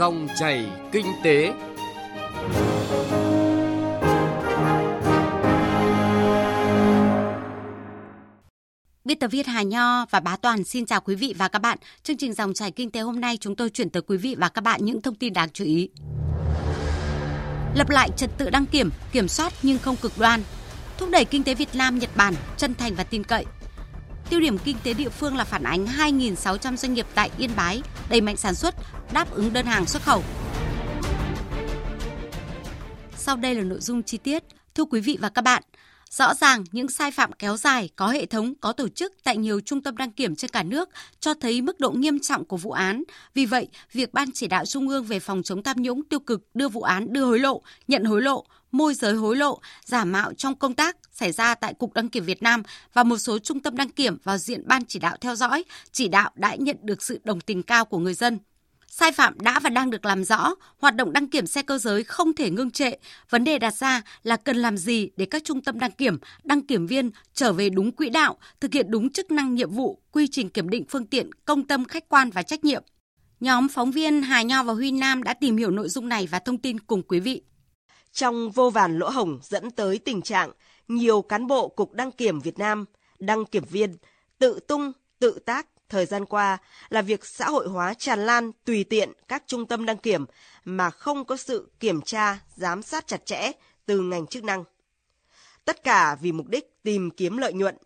Dòng chảy kinh tế. Biên tập viên Hà Nho và Bá Toàn xin chào quý vị và các bạn. Chương trình Dòng chảy kinh tế hôm nay chúng tôi chuyển tới quý vị và các bạn những thông tin đáng chú ý. Lập lại trật tự đăng kiểm, kiểm soát nhưng không cực đoan. Thúc đẩy kinh tế Việt Nam, Nhật Bản chân thành và tin cậy. Tiêu điểm kinh tế địa phương là phản ánh 2.600 doanh nghiệp tại Yên Bái đẩy mạnh sản xuất, đáp ứng đơn hàng xuất khẩu. Sau đây là nội dung chi tiết. Thưa quý vị và các bạn, rõ ràng những sai phạm kéo dài, có hệ thống, có tổ chức tại nhiều trung tâm đăng kiểm trên cả nước cho thấy mức độ nghiêm trọng của vụ án. Vì vậy, việc Ban Chỉ đạo Trung ương về phòng chống tham nhũng tiêu cực đưa vụ án đưa hối lộ, nhận hối lộ, môi giới hối lộ, giả mạo trong công tác xảy ra tại Cục Đăng kiểm Việt Nam và một số trung tâm đăng kiểm vào diện Ban Chỉ đạo theo dõi, chỉ đạo đã nhận được sự đồng tình cao của người dân. Sai phạm đã và đang được làm rõ, hoạt động đăng kiểm xe cơ giới không thể ngưng trệ. Vấn đề đặt ra là cần làm gì để các trung tâm đăng kiểm viên trở về đúng quỹ đạo, thực hiện đúng chức năng nhiệm vụ, quy trình kiểm định phương tiện, công tâm, khách quan và trách nhiệm. Nhóm phóng viên Hà Nho và Huy Nam đã tìm hiểu nội dung này và thông tin cùng quý vị. Trong vô vàn lỗ hổng dẫn tới tình trạng nhiều cán bộ Cục Đăng kiểm Việt Nam, đăng kiểm viên tự tung, tự tác thời gian qua là việc xã hội hóa tràn lan tùy tiện các trung tâm đăng kiểm mà không có sự kiểm tra, giám sát chặt chẽ từ ngành chức năng. Tất cả vì mục đích tìm kiếm lợi nhuận,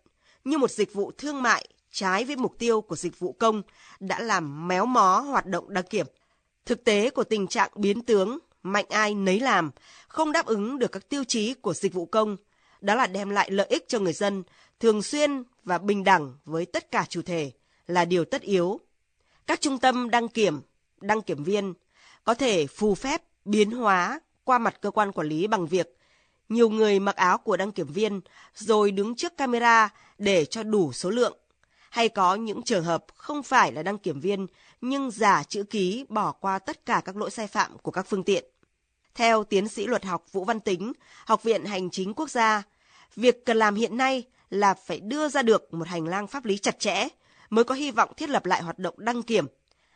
như một dịch vụ thương mại trái với mục tiêu của dịch vụ công đã làm méo mó hoạt động đăng kiểm. Thực tế của tình trạng biến tướng, mạnh ai nấy làm, không đáp ứng được các tiêu chí của dịch vụ công, đó là đem lại lợi ích cho người dân, thường xuyên và bình đẳng với tất cả chủ thể, là điều tất yếu. Các trung tâm đăng kiểm viên có thể phù phép biến hóa qua mặt cơ quan quản lý bằng việc nhiều người mặc áo của đăng kiểm viên rồi đứng trước camera để cho đủ số lượng, hay có những trường hợp không phải là đăng kiểm viên nhưng giả chữ ký bỏ qua tất cả các lỗi sai phạm của các phương tiện. Theo tiến sĩ luật học Vũ Văn Tính, Học viện Hành chính Quốc gia, việc cần làm hiện nay là phải đưa ra được một hành lang pháp lý chặt chẽ mới có hy vọng thiết lập lại hoạt động đăng kiểm,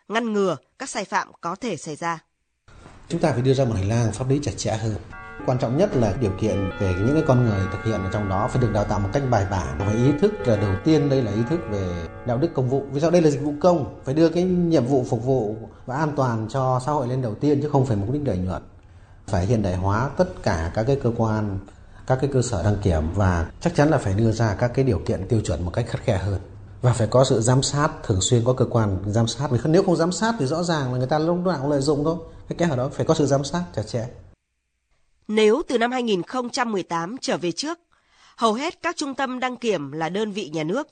ngăn ngừa các sai phạm có thể xảy ra. Chúng ta phải đưa ra một hành lang pháp lý chặt chẽ hơn. Quan trọng nhất là điều kiện về những cái con người thực hiện ở trong đó phải được đào tạo một cách bài bản. Và ý thức là đầu tiên, đây là ý thức về đạo đức công vụ. Vì sao đây là dịch vụ công, phải đưa cái nhiệm vụ phục vụ và an toàn cho xã hội lên đầu tiên chứ không phải mục đích lợi nhuận. Phải hiện đại hóa tất cả các cái cơ quan, các cái cơ sở đăng kiểm và chắc chắn là phải đưa ra các cái điều kiện tiêu chuẩn một cách khắt khe hơn. Và phải có sự giám sát, thường xuyên có cơ quan giám sát. Nếu không giám sát thì rõ ràng là người ta lúc nào cũng lợi dụng thôi. Cái kẽ hở đó phải có sự giám sát chặt chẽ. Nếu từ năm 2018 trở về trước, hầu hết các trung tâm đăng kiểm là đơn vị nhà nước,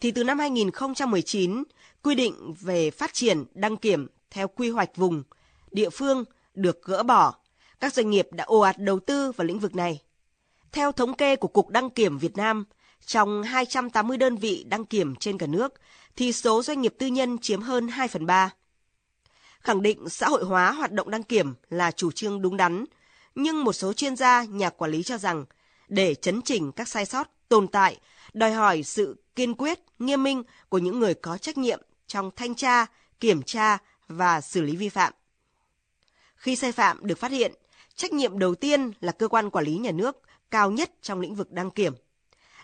thì từ năm 2019, quy định về phát triển đăng kiểm theo quy hoạch vùng, địa phương được gỡ bỏ. Các doanh nghiệp đã ồ ạt đầu tư vào lĩnh vực này. Theo thống kê của Cục Đăng kiểm Việt Nam, trong 280 đơn vị đăng kiểm trên cả nước, thì số doanh nghiệp tư nhân chiếm hơn 2 phần 3. Khẳng định xã hội hóa hoạt động đăng kiểm là chủ trương đúng đắn, nhưng một số chuyên gia, nhà quản lý cho rằng, để chấn chỉnh các sai sót tồn tại, đòi hỏi sự kiên quyết, nghiêm minh của những người có trách nhiệm trong thanh tra, kiểm tra và xử lý vi phạm. Khi sai phạm được phát hiện, trách nhiệm đầu tiên là cơ quan quản lý nhà nước cao nhất trong lĩnh vực đăng kiểm.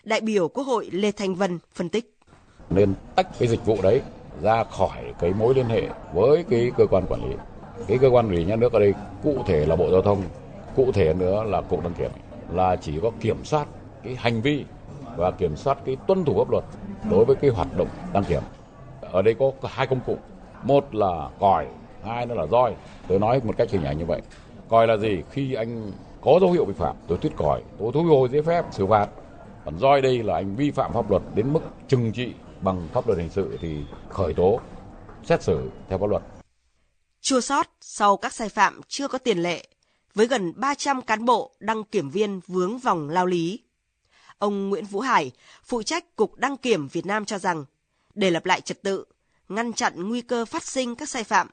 Đại biểu Quốc hội Lê Thanh Vân phân tích. Nên tách cái dịch vụ đấy ra khỏi cái mối liên hệ với cái cơ quan quản lý. Cái cơ quan quản lý nhà nước ở đây cụ thể là Bộ Giao thông, cụ thể nữa là Cục Đăng kiểm, là chỉ có kiểm soát cái hành vi và kiểm soát cái tuân thủ pháp luật đối với cái hoạt động đăng kiểm. Ở đây có hai công cụ, một là còi, hai nữa là roi. Tôi nói một cách hình ảnh như vậy. Còi là gì? Khi anh có dấu hiệu vi phạm, tôi thuyết còi, tôi thu hồi giấy phép, xử phạt. Còn roi đây là anh vi phạm pháp luật đến mức trừng trị bằng pháp luật hình sự thì khởi tố, xét xử theo pháp luật. Chua sót sau các sai phạm chưa có tiền lệ, với gần 300 cán bộ đăng kiểm viên vướng vòng lao lý. Ông Nguyễn Vũ Hải, phụ trách Cục Đăng kiểm Việt Nam cho rằng, để lập lại trật tự, ngăn chặn nguy cơ phát sinh các sai phạm,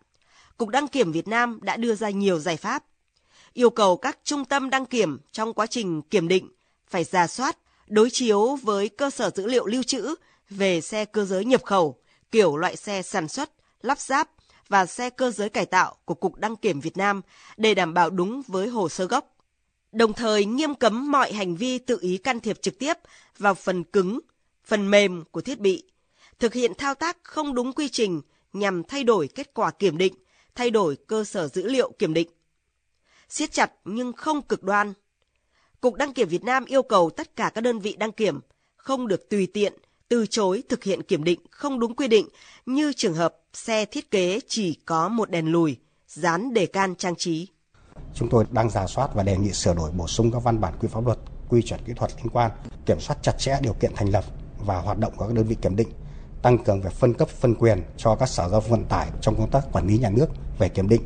Cục Đăng kiểm Việt Nam đã đưa ra nhiều giải pháp, yêu cầu các trung tâm đăng kiểm trong quá trình kiểm định phải rà soát, đối chiếu với cơ sở dữ liệu lưu trữ về xe cơ giới nhập khẩu, kiểu loại xe sản xuất, lắp ráp và xe cơ giới cải tạo của Cục Đăng Kiểm Việt Nam để đảm bảo đúng với hồ sơ gốc. Đồng thời nghiêm cấm mọi hành vi tự ý can thiệp trực tiếp vào phần cứng, phần mềm của thiết bị, thực hiện thao tác không đúng quy trình nhằm thay đổi kết quả kiểm định, thay đổi cơ sở dữ liệu kiểm định. Siết chặt nhưng không cực đoan. Cục Đăng Kiểm Việt Nam yêu cầu tất cả các đơn vị đăng kiểm không được tùy tiện từ chối thực hiện kiểm định không đúng quy định như trường hợp xe thiết kế chỉ có một đèn lùi, dán đề can trang trí. Chúng tôi đang rà soát và đề nghị sửa đổi bổ sung các văn bản quy pháp luật, quy chuẩn kỹ thuật liên quan, kiểm soát chặt chẽ điều kiện thành lập và hoạt động của các đơn vị kiểm định, tăng cường về phân cấp phân quyền cho các sở giao thông vận tải trong công tác quản lý nhà nước về kiểm định,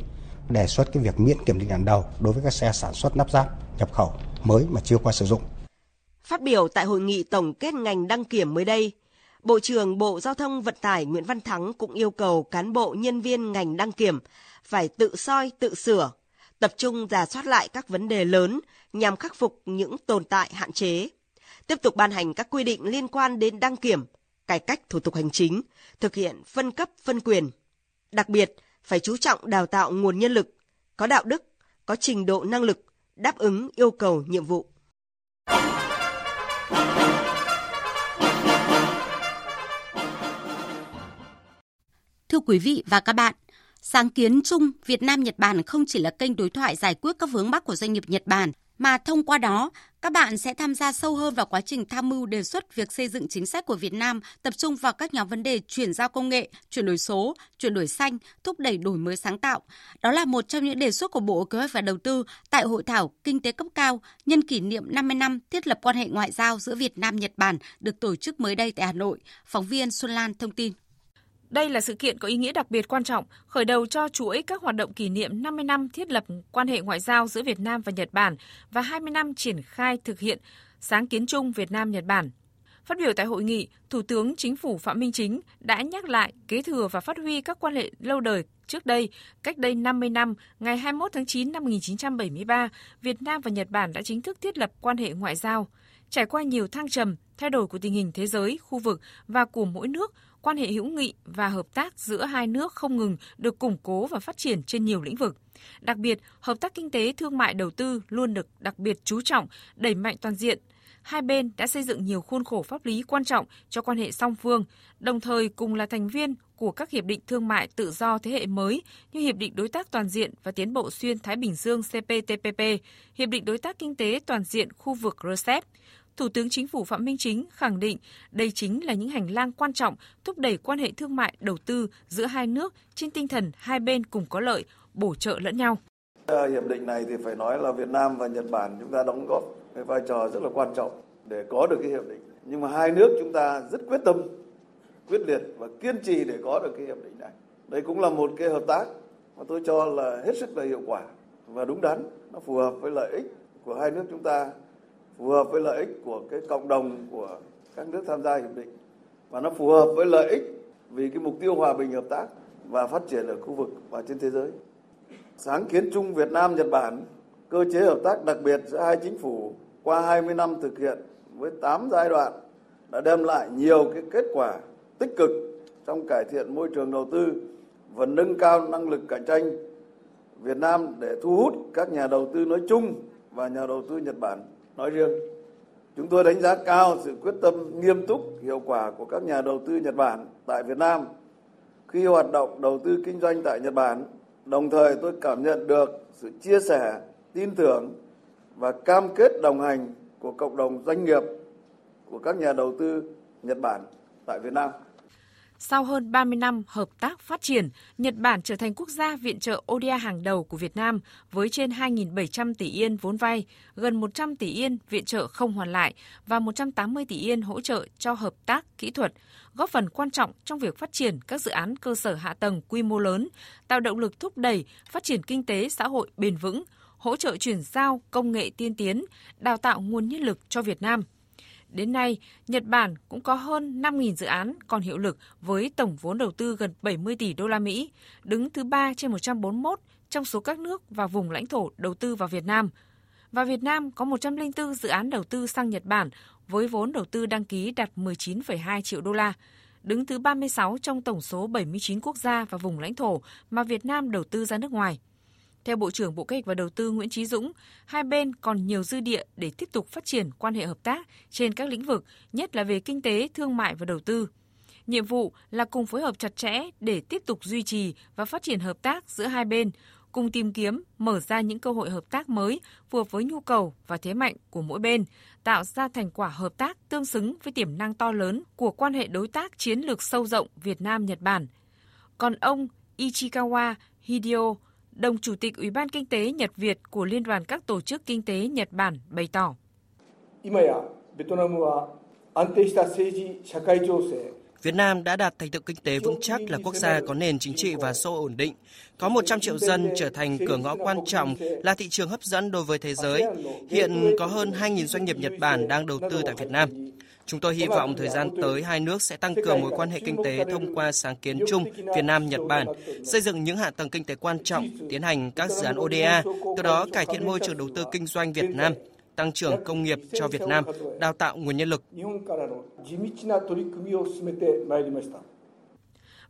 đề xuất cái việc miễn kiểm định lần đầu đối với các xe sản xuất lắp ráp, nhập khẩu mới mà chưa qua sử dụng. Phát biểu tại hội nghị tổng kết ngành đăng kiểm mới đây, Bộ trưởng Bộ Giao thông Vận tải Nguyễn Văn Thắng cũng yêu cầu cán bộ nhân viên ngành đăng kiểm phải tự soi, tự sửa, tập trung rà soát lại các vấn đề lớn nhằm khắc phục những tồn tại hạn chế, tiếp tục ban hành các quy định liên quan đến đăng kiểm, cải cách thủ tục hành chính, thực hiện phân cấp phân quyền. Đặc biệt, phải chú trọng đào tạo nguồn nhân lực, có đạo đức, có trình độ năng lực, đáp ứng yêu cầu nhiệm vụ. Thưa quý vị và các bạn, sáng kiến chung Việt Nam-Nhật Bản không chỉ là kênh đối thoại giải quyết các vướng mắc của doanh nghiệp Nhật Bản, mà thông qua đó, các bạn sẽ tham gia sâu hơn vào quá trình tham mưu đề xuất việc xây dựng chính sách của Việt Nam tập trung vào các nhóm vấn đề chuyển giao công nghệ, chuyển đổi số, chuyển đổi xanh, thúc đẩy đổi mới sáng tạo. Đó là một trong những đề xuất của Bộ Kế hoạch và Đầu tư tại Hội thảo Kinh tế cấp cao nhân kỷ niệm 50 năm thiết lập quan hệ ngoại giao giữa Việt Nam-Nhật Bản được tổ chức mới đây tại Hà Nội. Phóng viên Xuân Lan thông tin. Đây là sự kiện có ý nghĩa đặc biệt quan trọng, khởi đầu cho chuỗi các hoạt động kỷ niệm 50 năm thiết lập quan hệ ngoại giao giữa Việt Nam và Nhật Bản và 20 năm triển khai thực hiện sáng kiến chung Việt Nam-Nhật Bản. Phát biểu tại hội nghị, Thủ tướng Chính phủ Phạm Minh Chính đã nhắc lại, kế thừa và phát huy các quan hệ lâu đời trước đây. Cách đây 50 năm, ngày 21 tháng 9 năm 1973, Việt Nam và Nhật Bản đã chính thức thiết lập quan hệ ngoại giao. Trải qua nhiều thăng trầm, thay đổi của tình hình thế giới, khu vực và của mỗi nước, quan hệ hữu nghị và hợp tác giữa hai nước không ngừng được củng cố và phát triển trên nhiều lĩnh vực. Đặc biệt, hợp tác kinh tế, thương mại, đầu tư luôn được đặc biệt chú trọng, đẩy mạnh toàn diện. Hai bên đã xây dựng nhiều khuôn khổ pháp lý quan trọng cho quan hệ song phương, đồng thời cùng là thành viên của các hiệp định thương mại tự do thế hệ mới như Hiệp định Đối tác Toàn diện và Tiến bộ Xuyên Thái Bình Dương CPTPP, Hiệp định Đối tác Kinh tế Toàn diện khu vực RCEP. Thủ tướng Chính phủ Phạm Minh Chính khẳng định đây chính là những hành lang quan trọng thúc đẩy quan hệ thương mại đầu tư giữa hai nước trên tinh thần hai bên cùng có lợi, bổ trợ lẫn nhau. Hiệp định này thì phải nói là Việt Nam và Nhật Bản chúng ta đóng góp cái vai trò rất là quan trọng để có được cái hiệp định. Nhưng mà hai nước chúng ta rất quyết tâm, quyết liệt và kiên trì để có được cái hiệp định này. Đây cũng là một cái hợp tác mà tôi cho là hết sức là hiệu quả và đúng đắn, nó phù hợp với lợi ích của hai nước chúng ta, phù hợp với lợi ích của cái cộng đồng của các nước tham gia hiệp định và nó phù hợp với lợi ích vì cái mục tiêu hòa bình, hợp tác và phát triển ở khu vực và trên thế giới. Sáng kiến chung Việt Nam Nhật Bản, cơ chế hợp tác đặc biệt giữa hai chính phủ qua 20 năm thực hiện với 8 giai đoạn đã đem lại nhiều cái kết quả tích cực trong cải thiện môi trường đầu tư và nâng cao năng lực cạnh tranh Việt Nam để thu hút các nhà đầu tư nói chung và nhà đầu tư Nhật Bản nói riêng. Chúng tôi đánh giá cao sự quyết tâm nghiêm túc, hiệu quả của các nhà đầu tư Nhật Bản tại Việt Nam khi hoạt động đầu tư kinh doanh tại Nhật Bản. Đồng thời tôi cảm nhận được sự chia sẻ, tin tưởng và cam kết đồng hành của cộng đồng doanh nghiệp của các nhà đầu tư Nhật Bản tại Việt Nam. Sau hơn 30 năm hợp tác phát triển, Nhật Bản trở thành quốc gia viện trợ ODA hàng đầu của Việt Nam với trên 2.700 tỷ yên vốn vay, gần 100 tỷ yên viện trợ không hoàn lại và 180 tỷ yên hỗ trợ cho hợp tác kỹ thuật, góp phần quan trọng trong việc phát triển các dự án cơ sở hạ tầng quy mô lớn, tạo động lực thúc đẩy phát triển kinh tế xã hội bền vững, hỗ trợ chuyển giao công nghệ tiên tiến, đào tạo nguồn nhân lực cho Việt Nam. Đến nay, Nhật Bản cũng có hơn 5.000 dự án còn hiệu lực với tổng vốn đầu tư gần 70 tỷ đô la Mỹ, đứng thứ 3 trên 141 trong số các nước và vùng lãnh thổ đầu tư vào Việt Nam. Và Việt Nam có 104 dự án đầu tư sang Nhật Bản với vốn đầu tư đăng ký đạt 19,2 triệu đô la. đứng thứ 36 trong tổng số 79 quốc gia và vùng lãnh thổ mà Việt Nam đầu tư ra nước ngoài. Theo Bộ trưởng Bộ Kế hoạch và Đầu tư Nguyễn Chí Dũng, hai bên còn nhiều dư địa để tiếp tục phát triển quan hệ hợp tác trên các lĩnh vực, nhất là về kinh tế, thương mại và đầu tư. Nhiệm vụ là cùng phối hợp chặt chẽ để tiếp tục duy trì và phát triển hợp tác giữa hai bên, cùng tìm kiếm, mở ra những cơ hội hợp tác mới phù hợp với nhu cầu và thế mạnh của mỗi bên, tạo ra thành quả hợp tác tương xứng với tiềm năng to lớn của quan hệ đối tác chiến lược sâu rộng Việt Nam-Nhật Bản. Còn ông Ichikawa Hideo, đồng chủ tịch Ủy ban Kinh tế Nhật Việt của Liên đoàn các tổ chức kinh tế Nhật Bản bày tỏ: Việt Nam đã đạt thành tựu kinh tế vững chắc, là quốc gia có nền chính trị và xã hội ổn định, có 100 triệu dân, trở thành cửa ngõ quan trọng, là thị trường hấp dẫn đối với thế giới. Hiện có hơn 2.000 doanh nghiệp Nhật Bản đang đầu tư tại Việt Nam. Chúng tôi hy vọng thời gian tới hai nước sẽ tăng cường mối quan hệ kinh tế thông qua sáng kiến chung Việt Nam-Nhật Bản, xây dựng những hạ tầng kinh tế quan trọng, tiến hành các dự án ODA, từ đó cải thiện môi trường đầu tư kinh doanh Việt Nam, tăng trưởng công nghiệp cho Việt Nam, đào tạo nguồn nhân lực.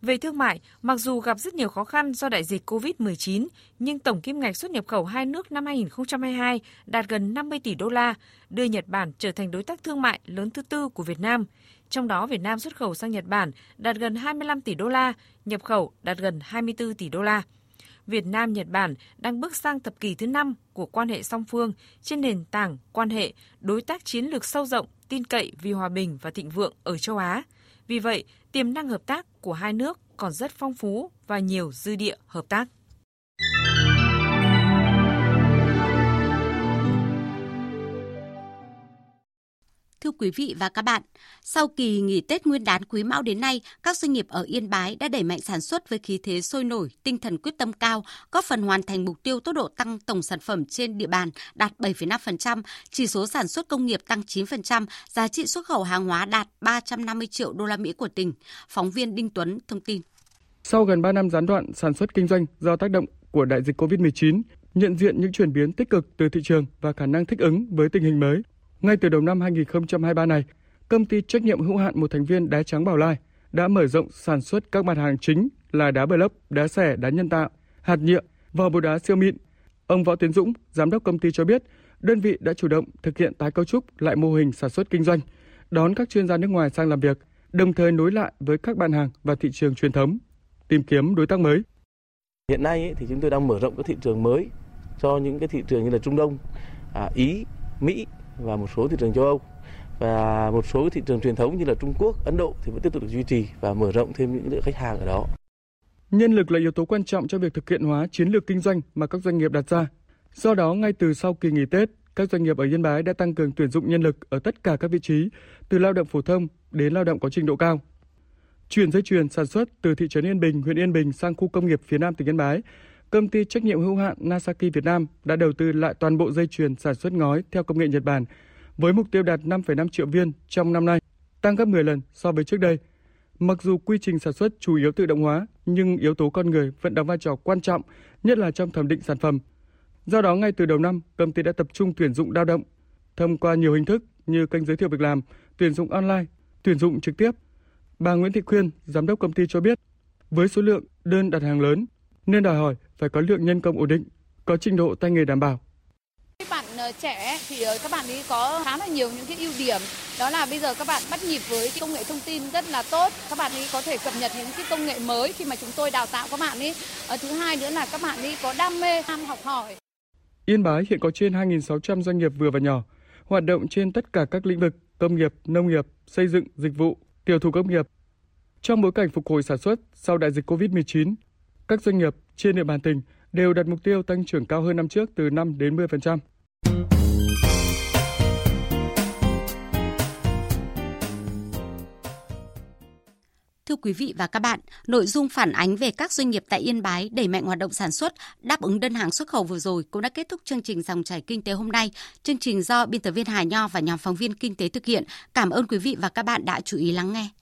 Về thương mại, mặc dù gặp rất nhiều khó khăn do đại dịch COVID-19, nhưng tổng kim ngạch xuất nhập khẩu hai nước năm 2022 đạt gần 50 tỷ đô la, đưa Nhật Bản trở thành đối tác thương mại lớn thứ tư của Việt Nam. Trong đó, Việt Nam xuất khẩu sang Nhật Bản đạt gần 25 tỷ đô la, nhập khẩu đạt gần 24 tỷ đô la. Việt Nam-Nhật Bản đang bước sang thập kỷ thứ 5 của quan hệ song phương trên nền tảng quan hệ đối tác chiến lược sâu rộng, tin cậy vì hòa bình và thịnh vượng ở châu Á. Vì vậy, tiềm năng hợp tác của hai nước còn rất phong phú và nhiều dư địa hợp tác. Thưa quý vị và các bạn, sau kỳ nghỉ Tết Nguyên đán Quý Mão đến nay, các doanh nghiệp ở Yên Bái đã đẩy mạnh sản xuất với khí thế sôi nổi, tinh thần quyết tâm cao, góp phần hoàn thành mục tiêu tốc độ tăng tổng sản phẩm trên địa bàn đạt 7,5%, chỉ số sản xuất công nghiệp tăng 9%, giá trị xuất khẩu hàng hóa đạt 350 triệu đô la Mỹ của tỉnh. Phóng viên Đinh Tuấn thông tin. Sau gần 3 năm gián đoạn sản xuất kinh doanh do tác động của đại dịch COVID-19, nhận diện những chuyển biến tích cực từ thị trường và khả năng thích ứng với tình hình mới, ngay từ đầu năm 2023 này, công ty trách nhiệm hữu hạn một thành viên đá trắng Bảo Lai đã mở rộng sản xuất các mặt hàng chính là đá block, đá xẻ, đá nhân tạo, hạt nhựa và bột đá siêu mịn. Ông Võ Tiến Dũng, giám đốc công ty cho biết, đơn vị đã chủ động thực hiện tái cấu trúc lại mô hình sản xuất kinh doanh, đón các chuyên gia nước ngoài sang làm việc, đồng thời nối lại với các bạn hàng và thị trường truyền thống, tìm kiếm đối tác mới. Hiện nay thì chúng tôi đang mở rộng các thị trường mới cho những cái thị trường như là Trung Đông, Ý, Mỹ và một số thị trường châu Âu, và một số thị trường truyền thống như là Trung Quốc, Ấn Độ thì vẫn tiếp tục được duy trì và mở rộng thêm những lượng khách hàng ở đó. Nhân lực là yếu tố quan trọng cho việc thực hiện hóa chiến lược kinh doanh mà các doanh nghiệp đặt ra. Do đó, ngay từ sau kỳ nghỉ Tết, các doanh nghiệp ở Yên Bái đã tăng cường tuyển dụng nhân lực ở tất cả các vị trí, từ lao động phổ thông đến lao động có trình độ cao. Chuyển dây chuyền sản xuất từ thị trấn Yên Bình, huyện Yên Bình sang khu công nghiệp phía Nam tỉnh Yên Bái, công ty trách nhiệm hữu hạn Nasaki Việt Nam đã đầu tư lại toàn bộ dây chuyền sản xuất ngói theo công nghệ Nhật Bản với mục tiêu đạt 5,5 triệu viên trong năm nay, tăng gấp 10 lần so với trước đây. Mặc dù quy trình sản xuất chủ yếu tự động hóa, nhưng yếu tố con người vẫn đóng vai trò quan trọng, nhất là trong thẩm định sản phẩm. Do đó, ngay từ đầu năm, công ty đã tập trung tuyển dụng lao động thông qua nhiều hình thức như kênh giới thiệu việc làm, tuyển dụng online, tuyển dụng trực tiếp. Bà Nguyễn Thị Khuyên, giám đốc công ty cho biết, với số lượng đơn đặt hàng lớn nên đòi hỏi phải có lượng nhân công ổn định, có trình độ tay nghề đảm bảo. Các bạn trẻ thì các bạn ấy có khá là nhiều những cái ưu điểm, đó là bây giờ các bạn bắt nhịp với công nghệ thông tin rất là tốt, các bạn ấy có thể cập nhật những cái công nghệ mới khi mà chúng tôi đào tạo các bạn ấy. Thứ hai nữa là các bạn ấy có đam mê, ham học hỏi. Yên Bái hiện có trên 2.600 doanh nghiệp vừa và nhỏ, hoạt động trên tất cả các lĩnh vực công nghiệp, nông nghiệp, xây dựng, dịch vụ, tiểu thủ công nghiệp. Trong bối cảnh phục hồi sản xuất sau đại dịch COVID-19, các doanh nghiệp trên địa bàn tỉnh đều đặt mục tiêu tăng trưởng cao hơn năm trước từ 5 đến 10%. Thưa quý vị và các bạn, nội dung phản ánh về các doanh nghiệp tại Yên Bái đẩy mạnh hoạt động sản xuất, đáp ứng đơn hàng xuất khẩu vừa rồi cũng đã kết thúc chương trình Dòng chảy kinh tế hôm nay. Chương trình do biên tập viên Hà Nho và nhóm phóng viên kinh tế thực hiện. Cảm ơn quý vị và các bạn đã chú ý lắng nghe.